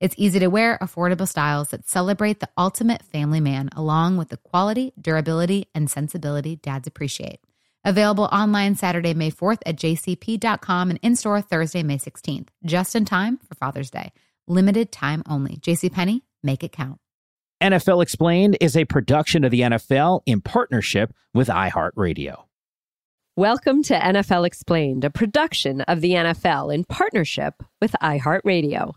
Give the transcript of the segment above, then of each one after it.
It's easy to wear, affordable styles that celebrate the ultimate family man, along with the quality, durability, and sensibility dads appreciate. Available online Saturday, May 4th at jcp.com and in-store Thursday, May 16th. Just in time for Father's Day. Limited time only. JCPenney, make it count. NFL Explained is a production of the NFL in partnership with iHeartRadio. Welcome to NFL Explained, a production of the NFL in partnership with iHeartRadio.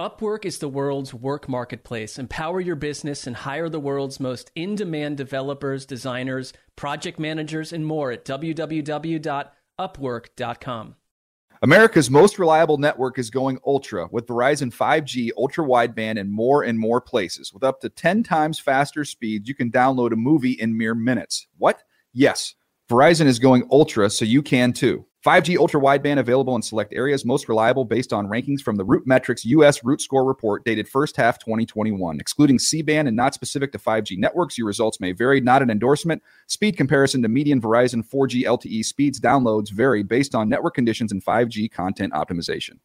Upwork is the world's work marketplace. Empower your business and hire the world's most in-demand developers, designers, project managers, and more at www.upwork.com. America's most reliable network is going ultra with Verizon 5G, ultra wideband, and more places. With up to 10 times faster speeds, you can download a movie in mere minutes. What? Yes, Verizon is going ultra, so you can too. 5G ultra wideband available in select areas, most reliable based on rankings from the RootMetrics U.S. Root Score report dated first half 2021. Excluding C-band and not specific to 5G networks, your results may vary. Not an endorsement. Speed comparison to median Verizon 4G LTE speeds. Downloads vary based on network conditions and 5G content optimization.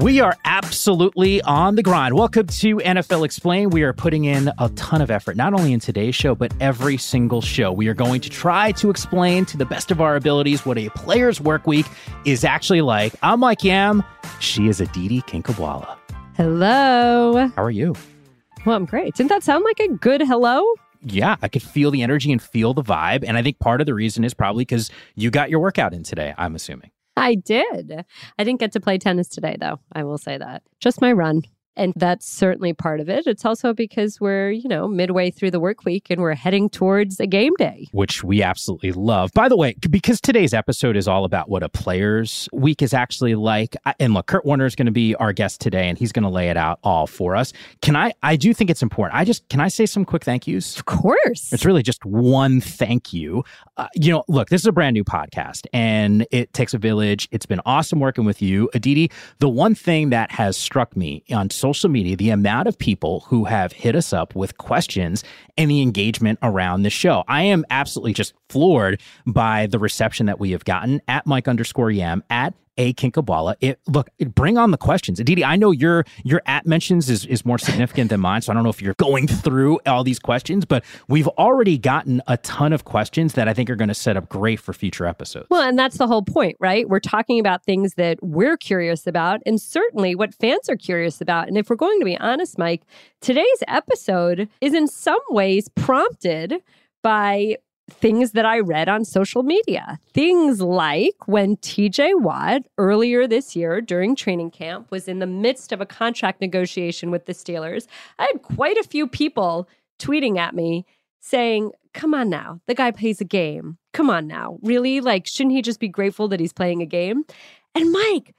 We are absolutely on the grind. Welcome to NFL Explained. We are putting in a ton of effort, not only in today's show, but every single show. We are going to try to explain to the best of our abilities what a player's work week is actually like. I'm Mike Yam. She is Aditi Kinkhabwala. Hello. How are you? Well, I'm great. Didn't that sound like a good hello? Yeah, I could feel the energy and feel the vibe. And I think part of the reason is probably because you got your workout in today, I'm assuming. I did. I didn't get to play tennis today, though. I will say that. Just my run. And that's certainly part of it. It's also because we're, you know, midway through the work week and we're heading towards a game day. Which we absolutely love. By the way, because today's episode is all about what a player's week is actually like. And look, Kurt Warner is going to be our guest today and he's going to lay it out all for us. I do think it's important. Can I say some quick thank yous? Of course. It's really just one thank you. Look, this is a brand new podcast and it takes a village. It's been awesome working with you, Aditi. The one thing that has struck me on social media, the amount of people who have hit us up with questions and the engagement around the show. I am absolutely just floored by the reception that we have gotten at Mike_Yam, at A Kinkhabwala. Bring on the questions. Aditi, I know your at mentions is more significant than mine, so I don't know if you're going through all these questions, but we've already gotten a ton of questions that I think are going to set up great for future episodes. Well, and that's the whole point, right? We're talking about things that we're curious about and certainly what fans are curious about. And if we're going to be honest, Mike, today's episode is in some ways prompted by things that I read on social media. Things like when TJ Watt earlier this year during training camp was in the midst of a contract negotiation with the Steelers, I had quite a few people tweeting at me saying, come on now, the guy plays a game. Come on now, really? Like, shouldn't he just be grateful that he's playing a game? And Mike,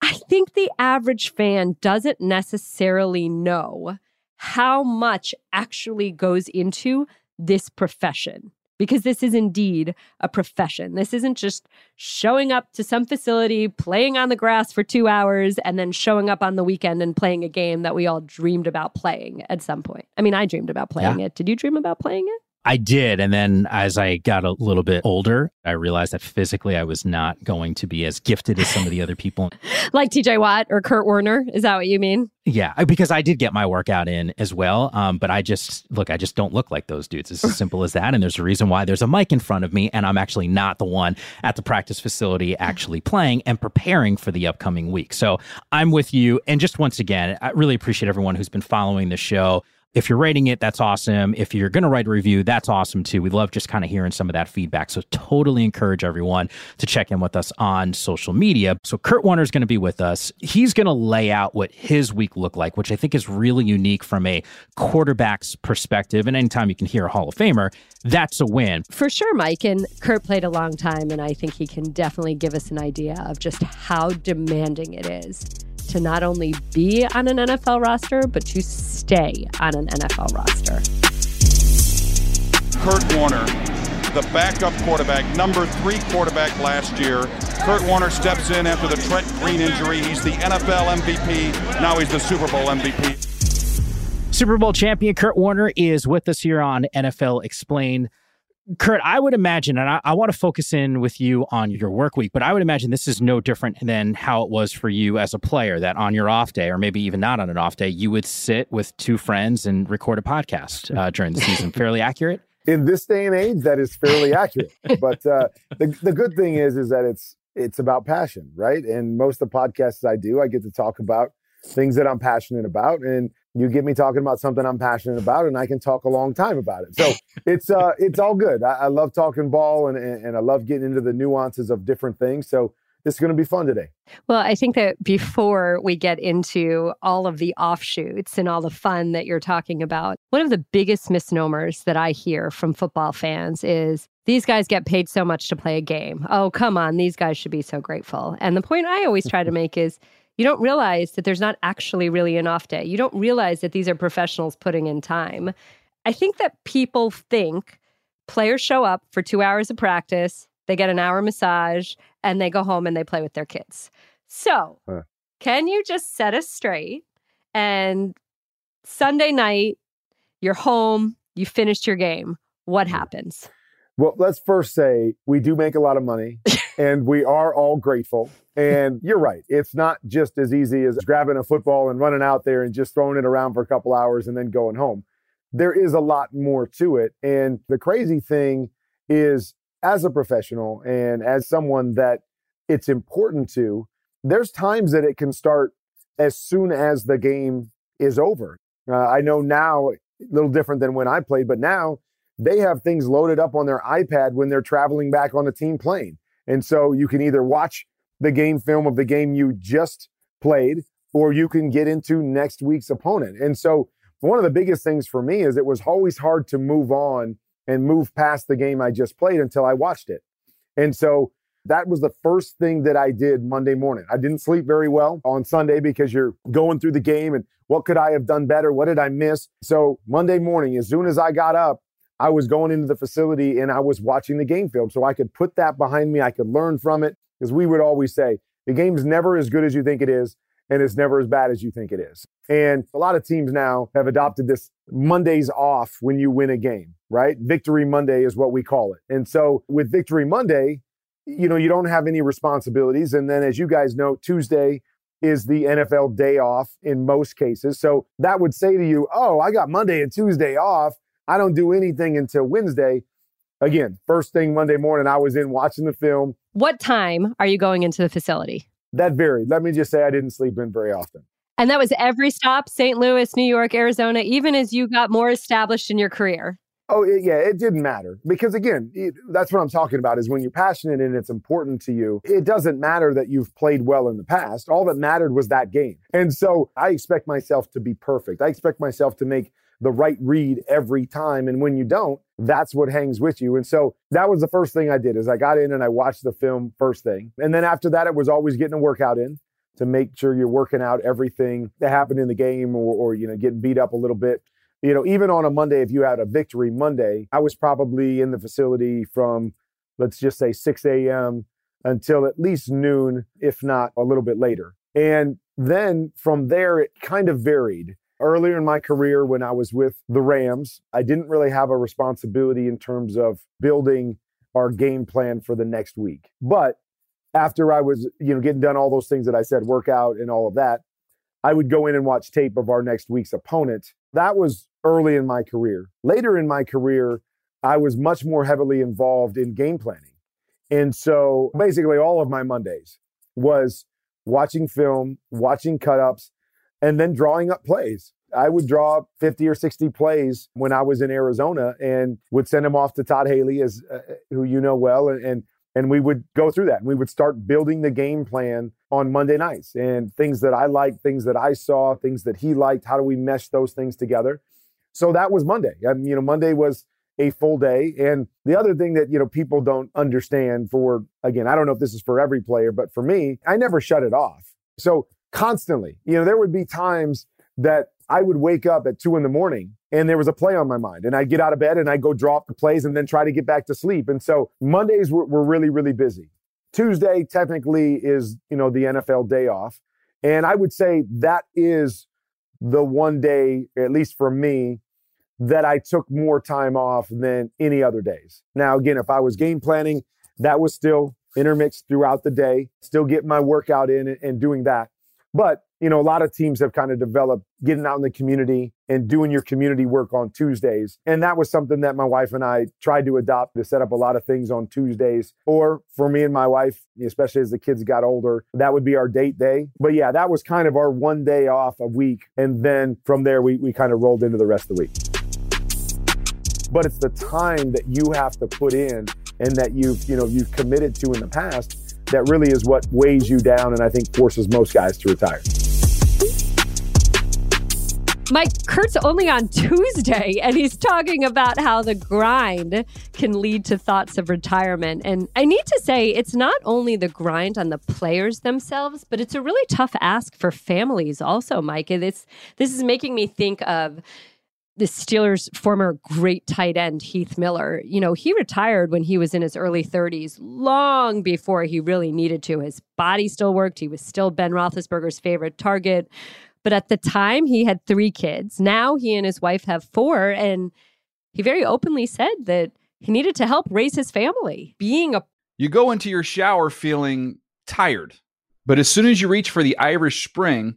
I think the average fan doesn't necessarily know how much actually goes into this profession. because this is indeed a profession. This isn't just showing up to some facility, playing on the grass for 2 hours, and then showing up on the weekend and playing a game that we all dreamed about playing at some point. I mean, I dreamed about playing it. Did you dream about playing it? I did. And then as I got a little bit older, I realized that physically I was not going to be as gifted as some of the other people. Like TJ Watt or Kurt Warner? Is that what you mean? Yeah, because I did get my workout in as well. But I just don't look like those dudes. It's as simple as that. And there's a reason why there's a mic in front of me and I'm actually not the one at the practice facility actually playing and preparing for the upcoming week. So I'm with you. And just once again, I really appreciate everyone who's been following the show. If you're rating it, that's awesome. If you're going to write a review, that's awesome too. We love just kind of hearing some of that feedback. So totally encourage everyone to check in with us on social media. So Kurt Warner is going to be with us. He's going to lay out what his week looked like, which I think is really unique from a quarterback's perspective. And anytime you can hear a Hall of Famer, that's a win. For sure, Mike. And Kurt played a long time, and I think he can definitely give us an idea of just how demanding it is to not only be on an NFL roster, but to stay on an NFL roster. Kurt Warner, the backup quarterback, number 3 quarterback last year. Kurt Warner steps in after the Trent Green injury. He's the NFL MVP. Now he's the Super Bowl MVP. Super Bowl champion Kurt Warner is with us here on NFL Explained. Kurt, I would imagine, and I want to focus in with you on your work week, but I would imagine this is no different than how it was for you as a player, that on your off day, or maybe even not on an off day, you would sit with 2 friends and record a podcast during the season. Fairly accurate? In this day and age, that is fairly accurate. But the good thing is that it's about passion, right? And most of the podcasts I do, I get to talk about things that I'm passionate about, and you get me talking about something I'm passionate about, and I can talk a long time about it. So it's all good. I love talking ball, and I love getting into the nuances of different things. So it's going to be fun today. Well, I think that before we get into all of the offshoots and all the fun that you're talking about, one of the biggest misnomers that I hear from football fans is, these guys get paid so much to play a game. Oh, come on, these guys should be so grateful. And the point I always try to make is, you don't realize that there's not actually really an off day. You don't realize that these are professionals putting in time. I think that people think players show up for 2 hours of practice, they get an hour massage, and they go home and they play with their kids. So can you just set us straight? And Sunday night, you're home, you finished your game. What happens? Well, let's first say we do make a lot of money and we are all grateful. And you're right. It's not just as easy as grabbing a football and running out there and just throwing it around for a couple hours and then going home. There is a lot more to it. And the crazy thing is, as a professional and as someone that it's important to, there's times that it can start as soon as the game is over. I know now, a little different than when I played, but now they have things loaded up on their iPad when they're traveling back on a team plane. And so you can either watch the game film of the game you just played, or you can get into next week's opponent. And so one of the biggest things for me is it was always hard to move on and move past the game I just played until I watched it. And so that was the first thing that I did Monday morning. I didn't sleep very well on Sunday because you're going through the game and what could I have done better? What did I miss? So Monday morning, as soon as I got up, I was going into the facility and I was watching the game film so I could put that behind me. I could learn from it, because we would always say, the game's never as good as you think it is, and it's never as bad as you think it is. And a lot of teams now have adopted this Mondays off when you win a game, right? Victory Monday is what we call it. And so with Victory Monday, you know, you don't have any responsibilities. And then as you guys know, Tuesday is the NFL day off in most cases. So that would say to you, oh, I got Monday and Tuesday off. I don't do anything until Wednesday. Again, first thing Monday morning, I was in watching the film. What time are you going into the facility? That varied. Let me just say I didn't sleep in very often. And that was every stop, St. Louis, New York, Arizona, even as you got more established in your career? Oh, yeah, it didn't matter. Because again, that's what I'm talking about is when you're passionate and it's important to you, it doesn't matter that you've played well in the past. All that mattered was that game. And so I expect myself to be perfect. I expect myself to make the right read every time. And when you don't, that's what hangs with you. And so that was the first thing I did is I got in and I watched the film first thing. And then after that, it was always getting a workout in to make sure you're working out everything that happened in the game or you know, getting beat up a little bit. you know, even on a Monday, if you had a victory Monday, I was probably in the facility from, let's just say 6 a.m. until at least noon, if not a little bit later. And then from there, it kind of varied. Earlier in my career, when I was with the Rams, I didn't really have a responsibility in terms of building our game plan for the next week. But after I was, you know, getting done all those things that I said, workout and all of that, I would go in and watch tape of our next week's opponent. That was early in my career. Later in my career, I was much more heavily involved in game planning. And so basically all of my Mondays was watching film, watching cut-ups, and then drawing up plays. I would draw 50 or 60 plays when I was in Arizona and would send them off to Todd Haley, as who you know well, and we would go through that. And we would start building the game plan on Monday nights and things that I liked, things that I saw, things that he liked. How do we mesh those things together? So that was Monday. And, you know, Monday was a full day. And the other thing that, you know, people don't understand for, again, I don't know if this is for every player, but for me, I never shut it off. So constantly, you know, there would be times that I would wake up at 2 a.m. and there was a play on my mind, and I'd get out of bed and I'd go draw up the plays and then try to get back to sleep. And so Mondays were really, really busy. Tuesday technically is, you know, the NFL day off. And I would say that is the one day, at least for me, that I took more time off than any other days. Now, again, if I was game planning, that was still intermixed throughout the day, still getting my workout in and doing that. But, you know, a lot of teams have kind of developed getting out in the community and doing your community work on Tuesdays. And that was something that my wife and I tried to adopt, to set up a lot of things on Tuesdays. Or for me and my wife, especially as the kids got older, that would be our date day. But yeah, that was kind of our one day off a week. And then from there, we kind of rolled into the rest of the week. But it's the time that you have to put in and that you've committed to in the past that really is what weighs you down and I think forces most guys to retire. Mike, Kurt's only on Tuesday, and he's talking about how the grind can lead to thoughts of retirement. And I need to say, it's not only the grind on the players themselves, but it's a really tough ask for families also, Mike. And this is making me think of the Steelers' former great tight end, Heath Miller. You know, he retired when he was in his early 30s, long before he really needed to. His body still worked. He was still Ben Roethlisberger's favorite target. But at the time, he had 3 kids. Now he and his wife have 4. And he very openly said that he needed to help raise his family. You go into your shower feeling tired, but as soon as you reach for the Irish Spring,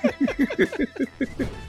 it.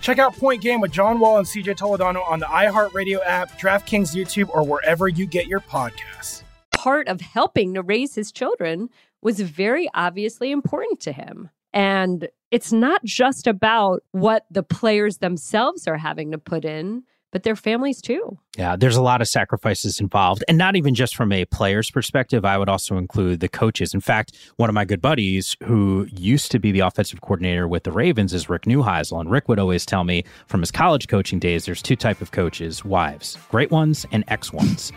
Check out Point Game with John Wall and CJ Toledano on the iHeartRadio app, DraftKings YouTube, or wherever you get your podcasts. Part of helping to raise his children was very obviously important to him. And it's not just about what the players themselves are having to put in, but their families too. Yeah, there's a lot of sacrifices involved. And not even just from a player's perspective, I would also include the coaches. In fact, one of my good buddies who used to be the offensive coordinator with the Ravens is Rick Neuheisel. And Rick would always tell me from his college coaching days, there's two types of coaches, wives, great ones and ex-ones.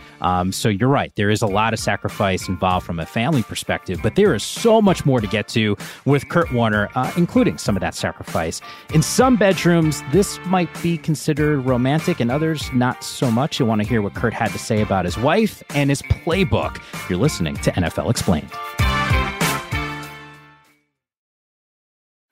So you're right. There is a lot of sacrifice involved from a family perspective, but there is so much more to get to with Kurt Warner, including some of that sacrifice. In some bedrooms, this might be considered romantic and others not so much. You'll want to hear what Kurt had to say about his wife and his playbook. You're listening to NFL Explained.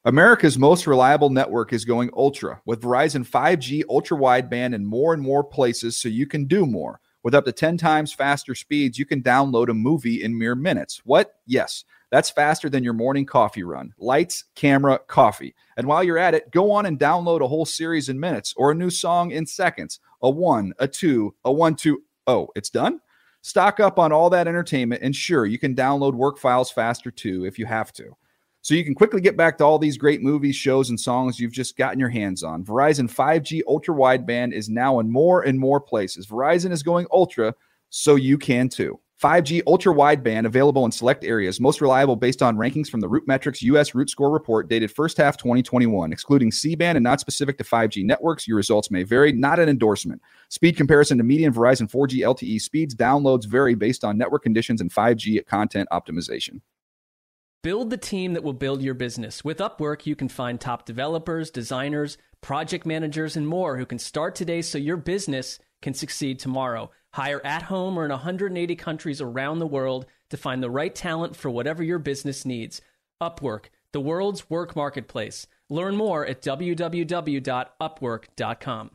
America's most reliable network is going ultra with Verizon 5G ultra wideband in more and more places so you can do more. With up to 10 times faster speeds, you can download a movie in mere minutes. What? Yes, that's faster than your morning coffee run. Lights, camera, coffee. And while you're at it, go on and download a whole series in minutes or a new song in seconds. A one, a two, a 1, 2. Oh, it's done? Stock up on all that entertainment, and sure, you can download work files faster too if you have to. So you can quickly get back to all these great movies, shows, and songs you've just gotten your hands on. Verizon 5G Ultra Wideband is now in more and more places. Verizon is going ultra, so you can too. 5G Ultra Wideband available in select areas. Most reliable based on rankings from the RootMetrics U.S. Root Score Report dated first half 2021. Excluding C-band and not specific to 5G networks. Your results may vary. Not an endorsement. Speed comparison to median Verizon 4G LTE speeds. Downloads vary based on network conditions and 5G content optimization. Build the team that will build your business. With Upwork, you can find top developers, designers, project managers, and more who can start today so your business can succeed tomorrow. Hire at home or in 180 countries around the world to find the right talent for whatever your business needs. Upwork, the world's work marketplace. Learn more at www.upwork.com.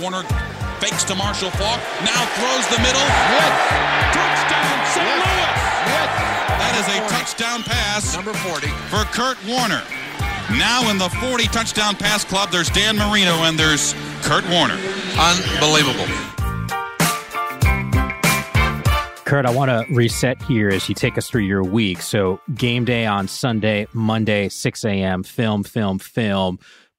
Warner fakes to Marshall Faulk, now throws the middle. Touchdown, St. Louis! That is a touchdown pass, number 40, for Kurt Warner. Now in the 40 touchdown pass club, there's Dan Marino and there's Kurt Warner. Unbelievable. Kurt, I want to reset here as you take us through your week. So game day on Sunday, Monday, 6 a.m., film.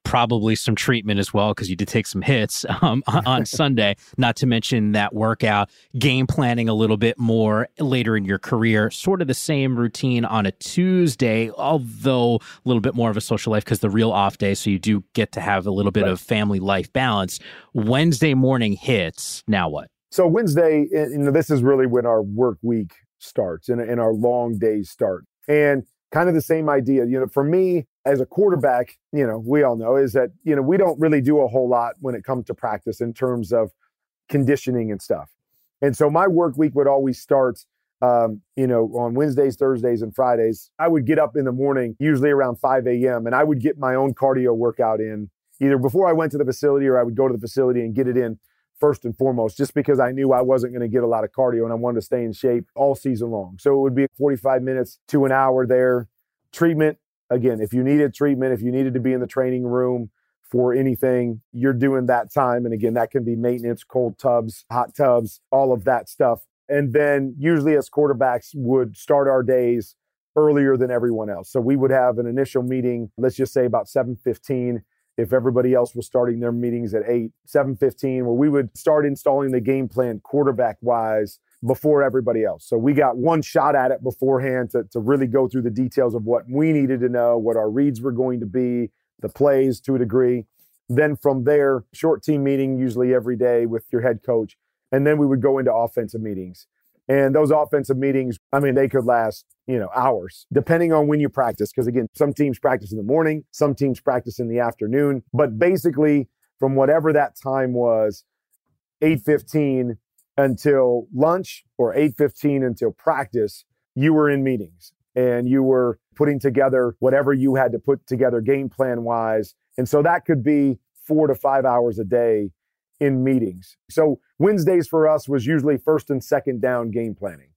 Probably some treatment as well because you did take some hits on Sunday, not to mention that workout, game planning a little bit more later in your career, sort of the same routine on a Tuesday, although a little bit more of a social life because the real off day, so you do get to have a little bit of family life balance. Wednesday morning hits, now what? So Wednesday, this is really when our work week starts and our long days start. And kind of the same idea, for me as a quarterback, we all know is that, we don't really do a whole lot when it comes to practice in terms of conditioning and stuff. And so my work week would always start, on Wednesdays, Thursdays, and Fridays. I would get up in the morning, usually around 5 a.m., and I would get my own cardio workout in either before I went to the facility or I would go to the facility and get it in first and foremost, just because I knew I wasn't going to get a lot of cardio and I wanted to stay in shape all season long. So it would be 45 minutes to an hour there. Treatment, again, if you needed treatment, if you needed to be in the training room for anything, you're doing that time. And again, that can be maintenance, cold tubs, hot tubs, all of that stuff. And then usually as quarterbacks would start our days earlier than everyone else. So we would have an initial meeting, let's just say about 7:15. If everybody else was starting their meetings at 8, 7:15, where we would start installing the game plan quarterback-wise before everybody else. So we got one shot at it beforehand to really go through the details of what we needed to know, what our reads were going to be, the plays to a degree. Then from there, short team meeting usually every day with your head coach. And then we would go into offensive meetings. And those offensive meetings, they could last, hours, depending on when you practice. Because again, some teams practice in the morning, some teams practice in the afternoon. But basically, from whatever that time was, 8:15 until lunch or 8:15 until practice, you were in meetings and you were putting together whatever you had to put together game plan wise. And so that could be 4 to 5 hours a day in meetings. So Wednesdays for us was usually first and second down game planning.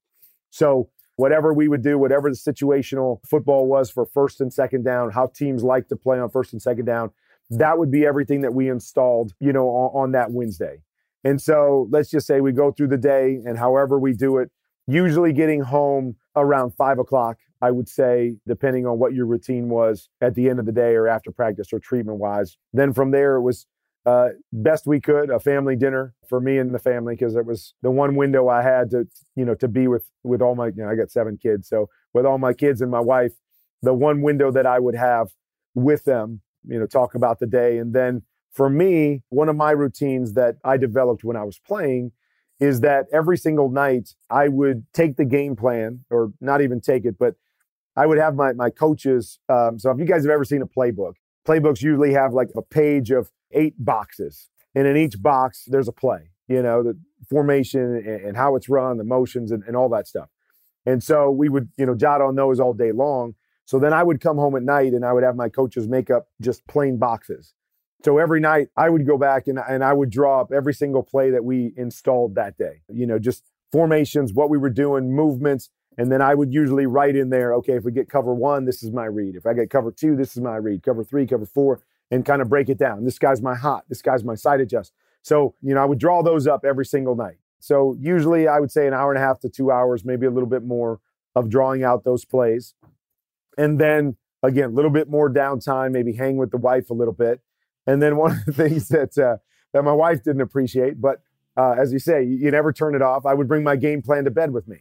So whatever we would do, whatever the situational football was for first and second down, how teams like to play on first and second down, that would be everything that we installed, on that Wednesday. And so let's just say we go through the day and however we do it, usually getting home around 5 o'clock, I would say, depending on what your routine was at the end of the day or after practice or treatment-wise. Then from there, it was best we could, a family dinner for me and the family, because it was the one window I had to, you know, to be with all my, I got 7 kids. So with all my kids and my wife, the one window that I would have with them, you know, talk about the day. And then for me, one of my routines that I developed when I was playing is that every single night I would take the game plan, or not even take it, but I would have my coaches. So if you guys have ever seen a playbook, playbooks usually have like a page of 8 boxes. And in each box, there's a play, the formation and how it's run, the motions and all that stuff. And so we would, jot on those all day long. So then I would come home at night and I would have my coaches make up just plain boxes. So every night I would go back and I would draw up every single play that we installed that day, just formations, what we were doing, movements. And then I would usually write in there, okay, if we get cover 1, this is my read. If I get cover 2, this is my read. Cover 3, cover 4, and kind of break it down. This guy's my hot. This guy's my side adjust. So, I would draw those up every single night. So usually I would say an hour and a half to 2 hours, maybe a little bit more of drawing out those plays. And then, again, a little bit more downtime, maybe hang with the wife a little bit. And then one of the things that my wife didn't appreciate, but as you say, you never turn it off. I would bring my game plan to bed with me.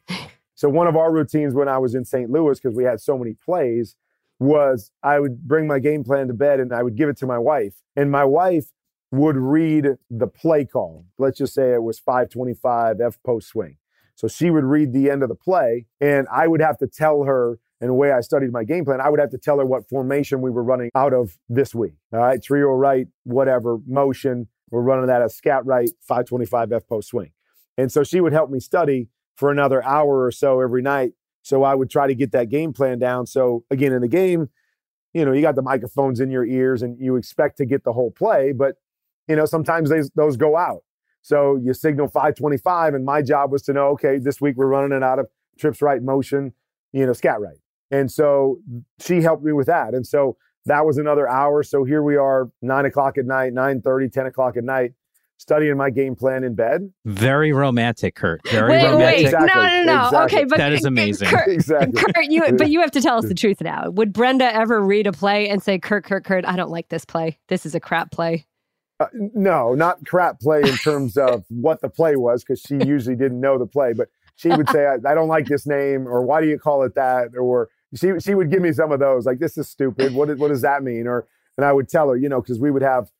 So one of our routines when I was in St. Louis, because we had so many plays, was I would bring my game plan to bed and I would give it to my wife. And my wife would read the play call. Let's just say it was 525 F post swing. So she would read the end of the play and I would have to tell her, and the way I studied my game plan, I would have to tell her what formation we were running out of this week. All right, trio right, whatever, motion. We're running that as scat right, 525 F post swing. And so she would help me study for another hour or so every night. So I would try to get that game plan down. So again, in the game, you got the microphones in your ears and you expect to get the whole play, but sometimes those go out. So you signal 525 and my job was to know, okay, this week we're running it out of trips right motion, scat right. And so she helped me with that. And so that was another hour. So here we are, 9 o'clock at night, 9:30, 10 o'clock at night, studying my game plan in bed. Very romantic, Kurt. Very romantic. Exactly. No. Exactly. Okay, but that is amazing. Kurt, but you have to tell us the truth now. Would Brenda ever read a play and say, Kurt, I don't like this play. This is a crap play? No, not crap play in terms of what the play was, because she usually didn't know the play. But she would say, I don't like this name, or why do you call it that? Or she would give me some of those, like, this is stupid. What does that mean? And I would tell her, because we would have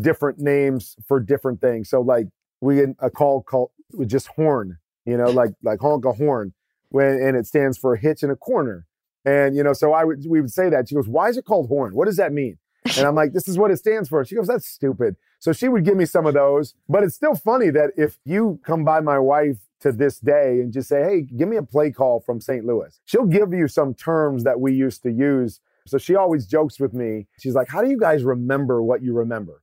different names for different things. So like we had a call with just horn, like honk a horn, and it stands for a hitch in a corner. And, so we would say that. She goes, why is it called horn? What does that mean? And I'm like, this is what it stands for. She goes, that's stupid. So she would give me some of those. But it's still funny that if you come by my wife to this day and just say, hey, give me a play call from St. Louis, she'll give you some terms that we used to use. So she always jokes with me. She's like, how do you guys remember what you remember?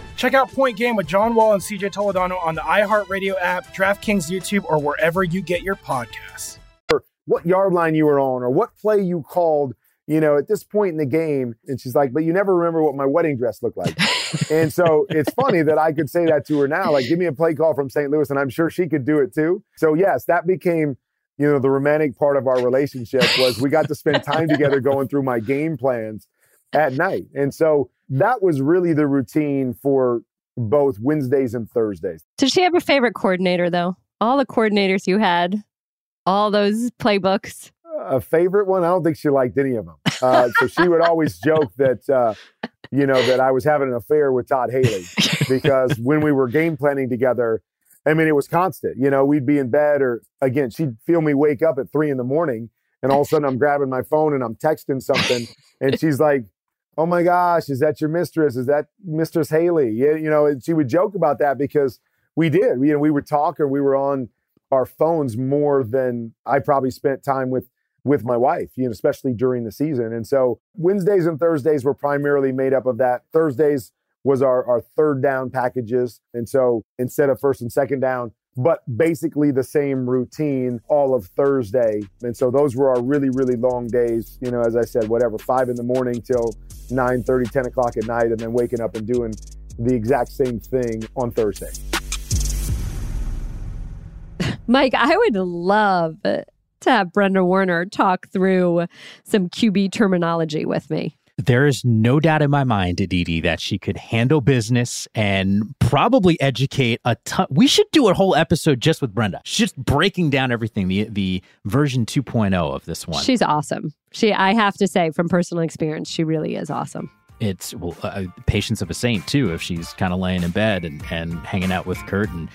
Check out Point Game with John Wall and CJ Toledano on the iHeartRadio app, DraftKings YouTube, or wherever you get your podcasts. What yard line you were on or what play you called, at this point in the game. And she's like, but you never remember what my wedding dress looked like. And so it's funny that I could say that to her now. Like, give me a play call from St. Louis, and I'm sure she could do it too. So, yes, that became... the romantic part of our relationship was we got to spend time together going through my game plans at night. And so that was really the routine for both Wednesdays and Thursdays. Did she have a favorite coordinator, though? All the coordinators you had, all those playbooks. A favorite one? I don't think she liked any of them. So she would always joke that, that I was having an affair with Todd Haley because when we were game planning together, I mean, it was constant. We'd be in bed or, again, she'd feel me wake up at 3 a.m. and all of a sudden I'm grabbing my phone and I'm texting something. And she's like, oh my gosh, is that your mistress? Is that Mistress Haley? Yeah, and she would joke about that because we did. We would talk or we were on our phones more than I probably spent time with my wife, especially during the season. And so Wednesdays and Thursdays were primarily made up of that. Thursdays was our third down packages. And so instead of first and second down, but basically the same routine all of Thursday. And so those were our really, really long days, as I said, 5 a.m. till 9:30, 10 o'clock at night, and then waking up and doing the exact same thing on Thursday. Mike, I would love to have Brenda Warner talk through some QB terminology with me. There is no doubt in my mind, Aditi, that she could handle business and probably educate a ton. We should do a whole episode just with Brenda. She's just breaking down everything, the version 2.0 of this one. She's awesome. I have to say, from personal experience, she really is awesome. It's patience of a saint, too, if she's kind of laying in bed and hanging out with Kurt and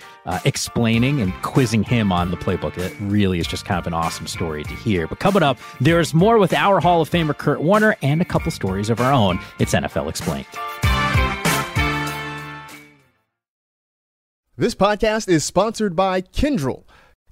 explaining and quizzing him on the playbook. It really is just kind of an awesome story to hear. But coming up, there's more with our Hall of Famer, Kurt Warner, and a couple stories of our own. It's NFL Explained. This podcast is sponsored by Kyndryl.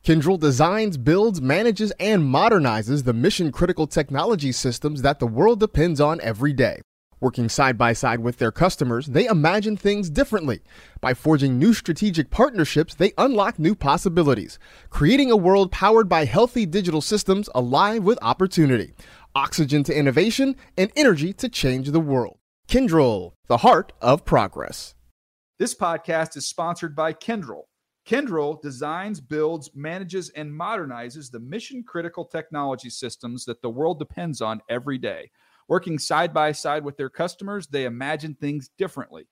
Kyndryl designs, builds, manages, and modernizes the mission-critical technology systems that the world depends on every day. Working side by side with their customers, they imagine things differently. By forging new strategic partnerships, they unlock new possibilities, creating a world powered by healthy digital systems alive with opportunity, oxygen to innovation, and energy to change the world. Kyndryl, the heart of progress. This podcast is sponsored by Kyndryl. Kyndryl designs, builds, manages, and modernizes the mission-critical technology systems that the world depends on every day. Working side by side with their customers, they imagine things differently.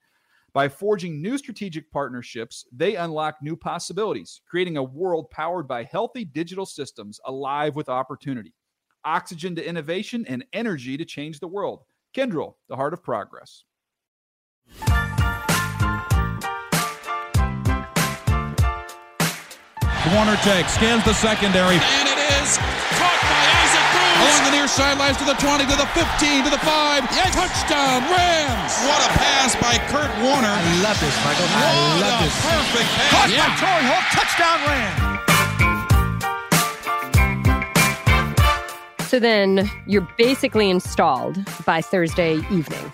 By forging new strategic partnerships, they unlock new possibilities, creating a world powered by healthy digital systems alive with opportunity, oxygen to innovation, and energy to change the world. Kyndryl, the heart of progress. Warner takes, scans the secondary, and it is caught by Isaac Bruce. Along the near sidelines to the 20, to the 15, to the 5. Yes. Touchdown, Rams! What a pass by Kurt Warner. I love this, Michael. I love this. Perfect pass. Caught by Torrey Holt. Touchdown, Rams. So then you're basically installed by Thursday evening.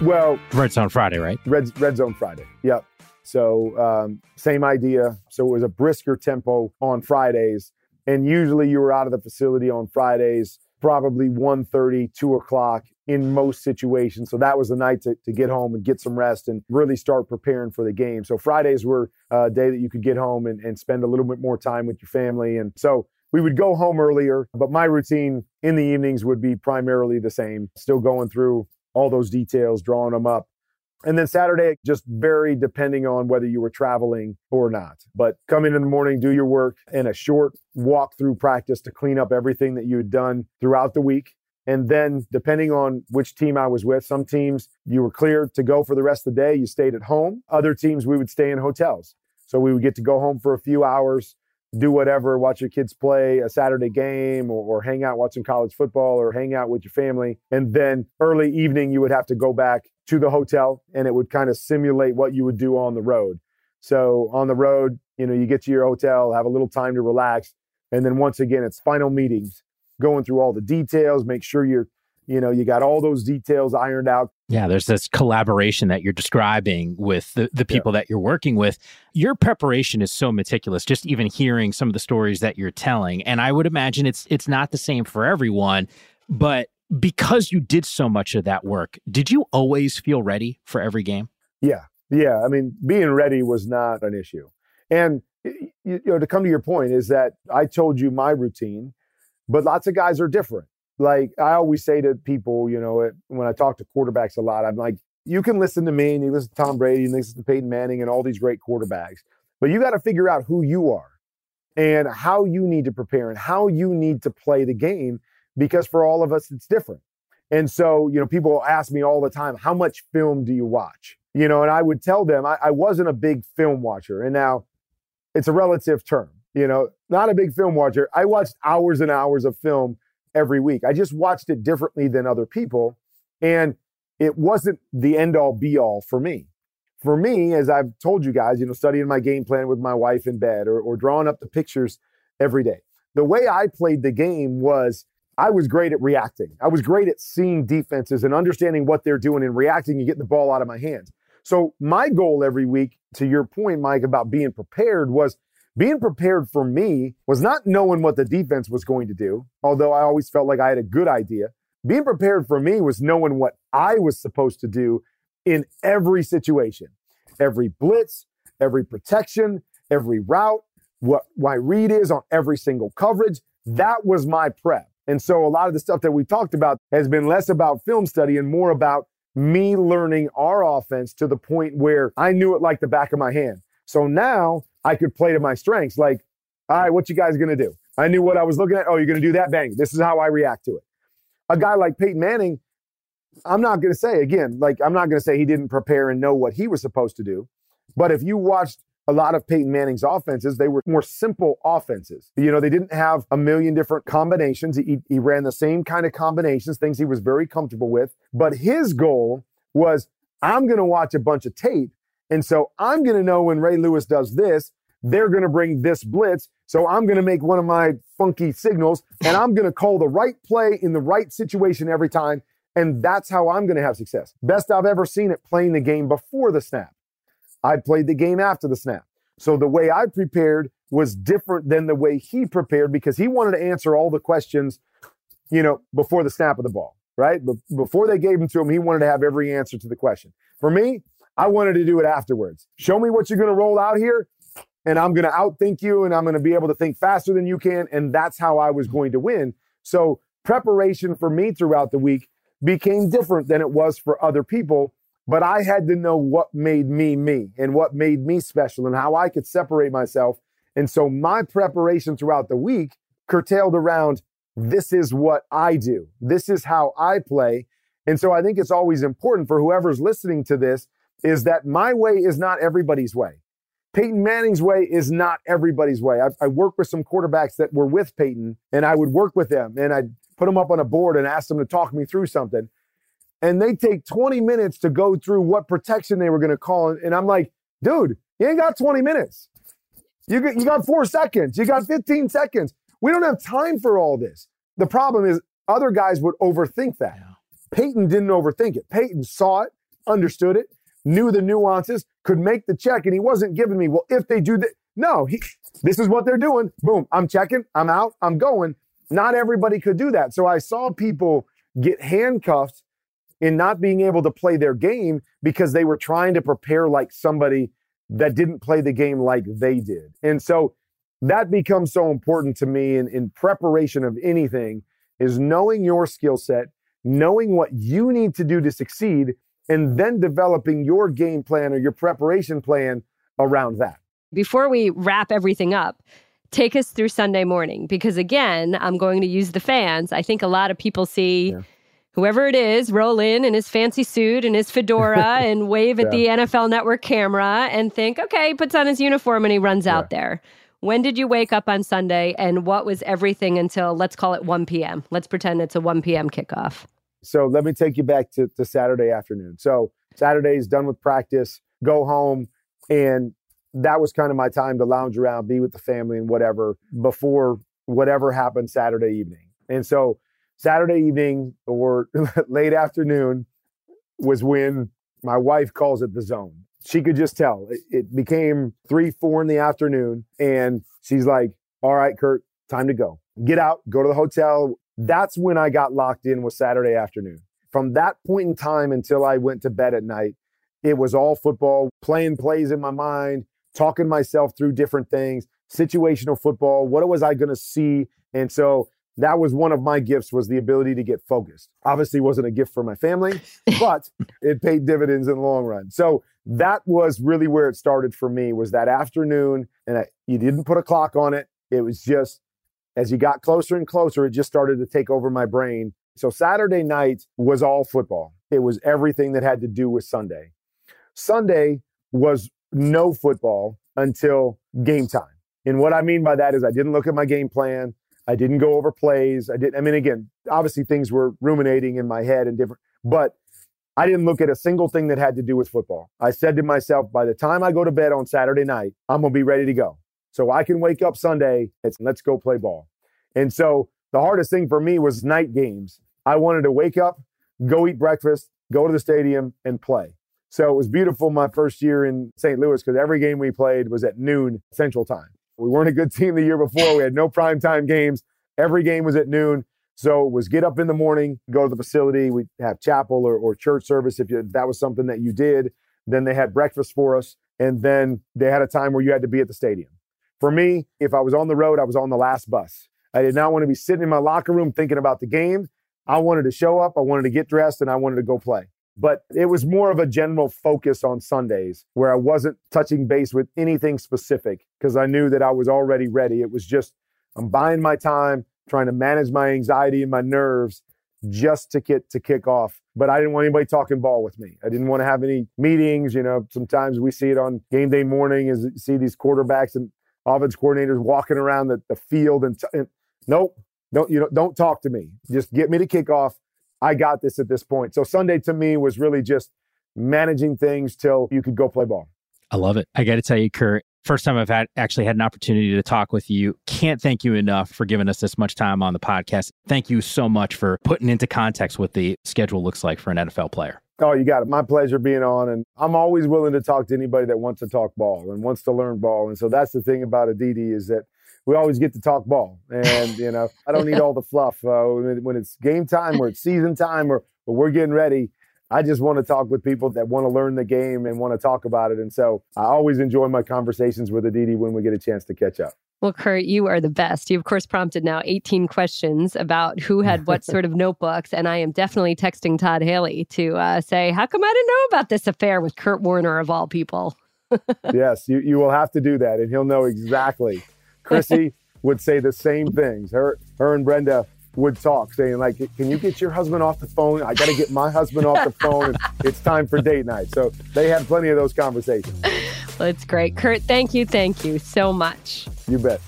Well, Red Zone Friday, right? Red Zone Friday. Yep. So same idea. So it was a brisker tempo on Fridays. And usually you were out of the facility on Fridays, probably 1:30, 2 o'clock in most situations. So that was the night to get home and get some rest and really start preparing for the game. So Fridays were a day that you could get home and spend a little bit more time with your family. And so we would go home earlier, but my routine in the evenings would be primarily the same, still going through all those details, drawing them up. And then Saturday, just varied depending on whether you were traveling or not. But come in the morning, do your work, and a short walk-through practice to clean up everything that you had done throughout the week. And then depending on which team I was with, some teams you were cleared to go for the rest of the day. You stayed at home. Other teams, we would stay in hotels. So we would get to go home for a few hours, do whatever, watch your kids play a Saturday game or hang out, watch some college football or hang out with your family. And then early evening, you would have to go back to the hotel and it would kind of simulate what you would do on the road. So on the road, you know, you get to your hotel, have a little time to relax. And then once again, it's final meetings, going through all the details, make sure you're, you know, you got all those details ironed out. Yeah, there's this collaboration that you're describing with the people that you're working with. Your preparation is so meticulous, just even hearing some of the stories that you're telling. And I would imagine it's not the same for everyone, but because you did so much of that work, did you always feel ready for every game? Yeah. I mean, being ready was not an issue. And, you know, to come to your point is that I told you my routine, but lots of guys are different. Like I always say to people, you know, when I talk to quarterbacks a lot, I'm like, you can listen to me and you listen to Tom Brady and listen to Peyton Manning and all these great quarterbacks, but you got to figure out who you are and how you need to prepare and how you need to play the game, because for all of us, it's different. And so, you know, people ask me all the time, how much film do you watch? You know, and I would tell them I wasn't a big film watcher. And now it's a relative term, you know, not a big film watcher. I watched hours and hours of film every week. I just watched it differently than other people. And it wasn't the end all be all for me. For me, as I've told you guys, you know, studying my game plan with my wife in bed or drawing up the pictures every day. The way I played the game was I was great at reacting. I was great at seeing defenses and understanding what they're doing and reacting and getting the ball out of my hands. So my goal every week, to your point, Mike, about being prepared was being prepared for me was not knowing what the defense was going to do, although I always felt like I had a good idea. Being prepared for me was knowing what I was supposed to do in every situation, every blitz, every protection, every route, what my read is on every single coverage. That was my prep. And so a lot of the stuff that we talked about has been less about film study and more about me learning our offense to the point where I knew it like the back of my hand. So now I could play to my strengths. Like, all right, what you guys going to do? I knew what I was looking at. Oh, you're going to do that? Bang. This is how I react to it. A guy like Peyton Manning, I'm not going to say he didn't prepare and know what he was supposed to do. But if you watched a lot of Peyton Manning's offenses, they were more simple offenses. You know, they didn't have a million different combinations. He ran the same kind of combinations, things he was very comfortable with. But his goal was, I'm going to watch a bunch of tape. And so I'm going to know when Ray Lewis does this, they're going to bring this blitz. So I'm going to make one of my funky signals and I'm going to call the right play in the right situation every time. And that's how I'm going to have success. Best I've ever seen it playing the game before the snap. I played the game after the snap. So the way I prepared was different than the way he prepared because he wanted to answer all the questions, you know, before the snap of the ball, right? Before they gave them to him, he wanted to have every answer to the question. For me, I wanted to do it afterwards. Show me what you're going to roll out here, and I'm going to outthink you, and I'm going to be able to think faster than you can, and that's how I was going to win. So preparation for me throughout the week became different than it was for other people. But I had to know what made me, me, and what made me special and how I could separate myself. And so my preparation throughout the week curtailed around, this is what I do. This is how I play. And so I think it's always important for whoever's listening to this is that my way is not everybody's way. Peyton Manning's way is not everybody's way. I worked with some quarterbacks that were with Peyton, and I would work with them, and I'd put them up on a board and ask them to talk me through something. And they take 20 minutes to go through what protection they were going to call. And I'm like, dude, you ain't got 20 minutes. You got 4 seconds. You got 15 seconds. We don't have time for all this. The problem is other guys would overthink that. Yeah. Peyton didn't overthink it. Peyton saw it, understood it, knew the nuances, could make the check. And he wasn't giving me, well, if they do that. No, this is what they're doing. Boom, I'm checking. I'm out. I'm going. Not everybody could do that. So I saw people get handcuffed in not being able to play their game because they were trying to prepare like somebody that didn't play the game like they did. And so that becomes so important to me in preparation of anything is knowing your skill set, knowing what you need to do to succeed, and then developing your game plan or your preparation plan around that. Before we wrap everything up, take us through Sunday morning, because again, I'm going to use the fans. I think a lot of people see whoever it is, roll in his fancy suit and his fedora and wave at the NFL Network camera and think, okay, he puts on his uniform and he runs out there. When did you wake up on Sunday and what was everything until, let's call it 1 p.m.? Let's pretend it's a 1 p.m. kickoff. So let me take you back to Saturday afternoon. So Saturday's done with practice, go home. And that was kind of my time to lounge around, be with the family and whatever before whatever happened Saturday evening. And so Saturday evening or late afternoon was when my wife calls it the zone. She could just tell. It became 3-4 in the afternoon. And she's like, all right, Kurt, time to go. Get out, go to the hotel. That's when I got locked in, was Saturday afternoon. From that point in time until I went to bed at night, it was all football, playing plays in my mind, talking myself through different things, situational football, what was I going to see? And so that was one of my gifts, was the ability to get focused. Obviously wasn't a gift for my family, but it paid dividends in the long run. So that was really where it started for me, was that afternoon. And you didn't put a clock on it. It was just, as you got closer and closer, it just started to take over my brain. So Saturday night was all football. It was everything that had to do with Sunday. Sunday was no football until game time. And what I mean by that is I didn't look at my game plan. I didn't go over plays. Again, obviously things were ruminating in my head and different, but I didn't look at a single thing that had to do with football. I said to myself, by the time I go to bed on Saturday night, I'm going to be ready to go. So I can wake up Sunday, let's go play ball. And so the hardest thing for me was night games. I wanted to wake up, go eat breakfast, go to the stadium and play. So it was beautiful my first year in St. Louis because every game we played was at noon Central Time. We weren't a good team the year before. We had no primetime games. Every game was at noon. So it was get up in the morning, go to the facility. We'd have chapel or church service if that was something that you did. Then they had breakfast for us. And then they had a time where you had to be at the stadium. For me, if I was on the road, I was on the last bus. I did not want to be sitting in my locker room thinking about the game. I wanted to show up, I wanted to get dressed, and I wanted to go play. But it was more of a general focus on Sundays where I wasn't touching base with anything specific because I knew that I was already ready. It was just, I'm buying my time, trying to manage my anxiety and my nerves just to get to kick off. But I didn't want anybody talking ball with me. I didn't want to have any meetings. You know, sometimes we see it on game day morning, is see these quarterbacks and offense coordinators walking around the field and nope, don't talk to me. Just get me to kickoff. I got this at this point. So Sunday to me was really just managing things till you could go play ball. I love it. I got to tell you, Kurt, first time I've actually had an opportunity to talk with you. Can't thank you enough for giving us this much time on the podcast. Thank you so much for putting into context what the schedule looks like for an NFL player. Oh, you got it. My pleasure being on. And I'm always willing to talk to anybody that wants to talk ball and wants to learn ball. And so that's the thing about Aditi is that we always get to talk ball. And, you know, I don't need all the fluff. When it's game time or it's season time or we're getting ready, I just want to talk with people that want to learn the game and want to talk about it. And so I always enjoy my conversations with Aditi when we get a chance to catch up. Well, Kurt, you are the best. You, of course, prompted now 18 questions about who had what sort of notebooks. And I am definitely texting Todd Haley to say, how come I didn't know about this affair with Kurt Warner, of all people? Yes, you will have to do that. And he'll know exactly. Chrissy would say the same things. Her and Brenda would talk, saying, like, can you get your husband off the phone? I got to get my husband off the phone. It's time for date night. So they had plenty of those conversations. Well, it's great. Kurt, thank you. Thank you so much. You bet.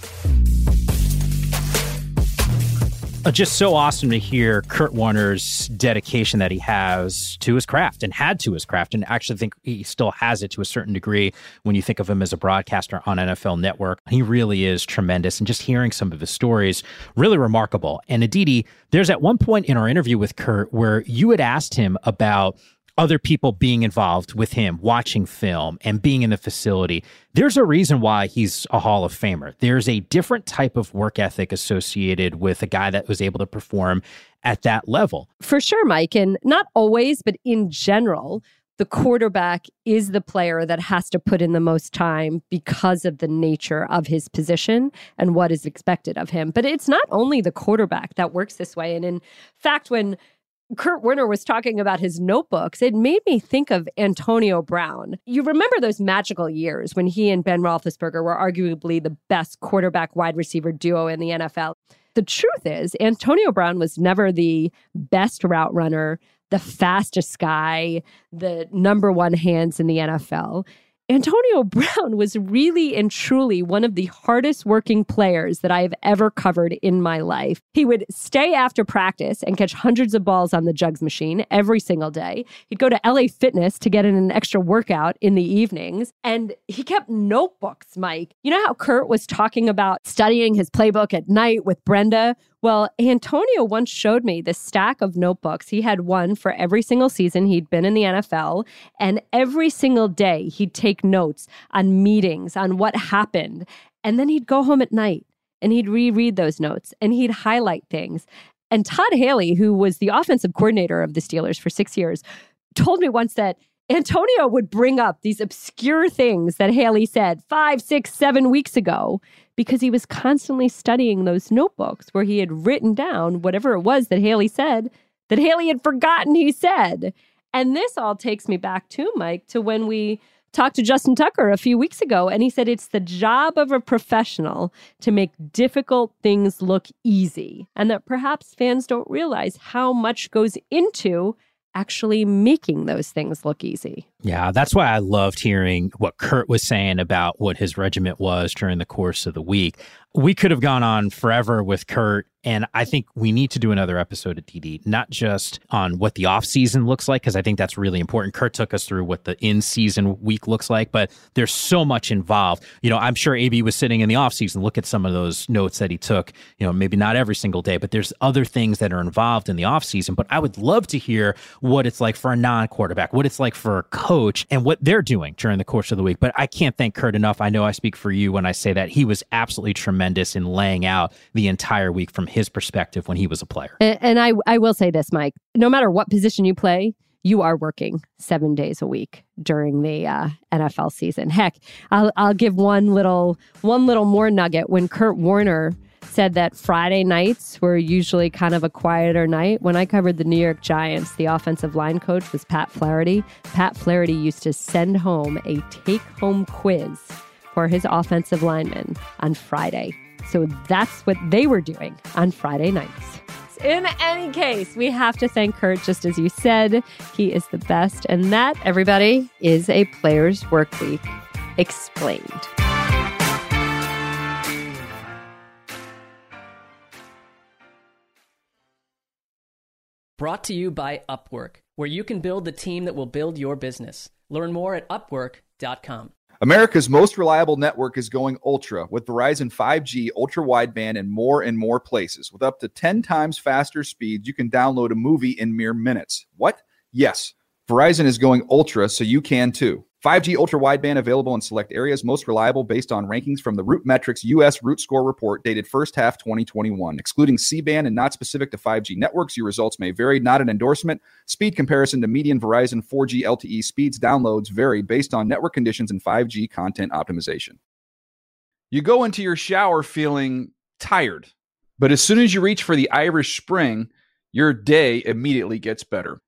Just so awesome to hear Kurt Warner's dedication that he has to his craft and had to his craft. And actually think he still has it to a certain degree when you think of him as a broadcaster on NFL Network. He really is tremendous. And just hearing some of his stories, really remarkable. And Aditi, there's at one point in our interview with Kurt where you had asked him about other people being involved with him, watching film and being in the facility. There's a reason why he's a Hall of Famer. There's a different type of work ethic associated with a guy that was able to perform at that level. For sure, Mike. And not always, but in general, the quarterback is the player that has to put in the most time because of the nature of his position and what is expected of him. But it's not only the quarterback that works this way. And in fact, when Kurt Warner was talking about his notebooks, it made me think of Antonio Brown. You remember those magical years when he and Ben Roethlisberger were arguably the best quarterback wide receiver duo in the NFL. The truth is, Antonio Brown was never the best route runner, the fastest guy, the number one hands in the NFL. Antonio Brown was really and truly one of the hardest working players that I have ever covered in my life. He would stay after practice and catch hundreds of balls on the jugs machine every single day. He'd go to LA Fitness to get in an extra workout in the evenings. And he kept notebooks, Mike. You know how Kurt was talking about studying his playbook at night with Brenda? Well, Antonio once showed me this stack of notebooks. He had one for every single season he'd been in the NFL, and every single day he'd take notes on meetings, on what happened, and then he'd go home at night and he'd reread those notes and he'd highlight things. And Todd Haley, who was the offensive coordinator of the Steelers for 6 years, told me once that Antonio would bring up these obscure things that Haley said 5, 6, 7 weeks ago because he was constantly studying those notebooks where he had written down whatever it was that Haley said that Haley had forgotten he said. And this all takes me back too, Mike, to when we talked to Justin Tucker a few weeks ago, and he said it's the job of a professional to make difficult things look easy, and that perhaps fans don't realize how much goes into actually making those things look easy. Yeah, that's why I loved hearing what Kurt was saying about what his regiment was during the course of the week. We could have gone on forever with Kurt, and I think we need to do another episode of DD, not just on what the offseason looks like, because I think that's really important. Kurt took us through what the in-season week looks like, but there's so much involved. You know, I'm sure AB was sitting in the offseason. Look at some of those notes that he took, you know, maybe not every single day, but there's other things that are involved in the offseason. But I would love to hear what it's like for a non-quarterback, what it's like for a coach, and what they're doing during the course of the week. But I can't thank Kurt enough. I know I speak for you when I say that he was absolutely tremendous in laying out the entire week from his perspective when he was a player. And I will say this, Mike, no matter what position you play, you are working 7 days a week during the NFL season. Heck, I'll give one little more nugget. When Kurt Warner said that Friday nights were usually kind of a quieter night, when I covered the New York Giants, the offensive line coach was Pat Flaherty. Pat Flaherty used to send home a take-home quiz for his offensive linemen on Friday. So that's what they were doing on Friday nights. In any case, we have to thank Kurt, just as you said. He is the best. And that, everybody, is a Players' Work Week Explained. Brought to you by Upwork, where you can build the team that will build your business. Learn more at upwork.com. America's most reliable network is going ultra with Verizon 5G, ultra wideband, and more places. With up to 10 times faster speeds, you can download a movie in mere minutes. What? Yes, Verizon is going ultra, so you can too. 5G ultra wideband available in select areas, most reliable based on rankings from the RootMetrics U.S. Root Score report dated first half 2021. Excluding C-band and not specific to 5G networks, your results may vary. Not an endorsement. Speed comparison to median Verizon 4G LTE speeds. Downloads vary based on network conditions and 5G content optimization. You go into your shower feeling tired, but as soon as you reach for the Irish Spring, your day immediately gets better.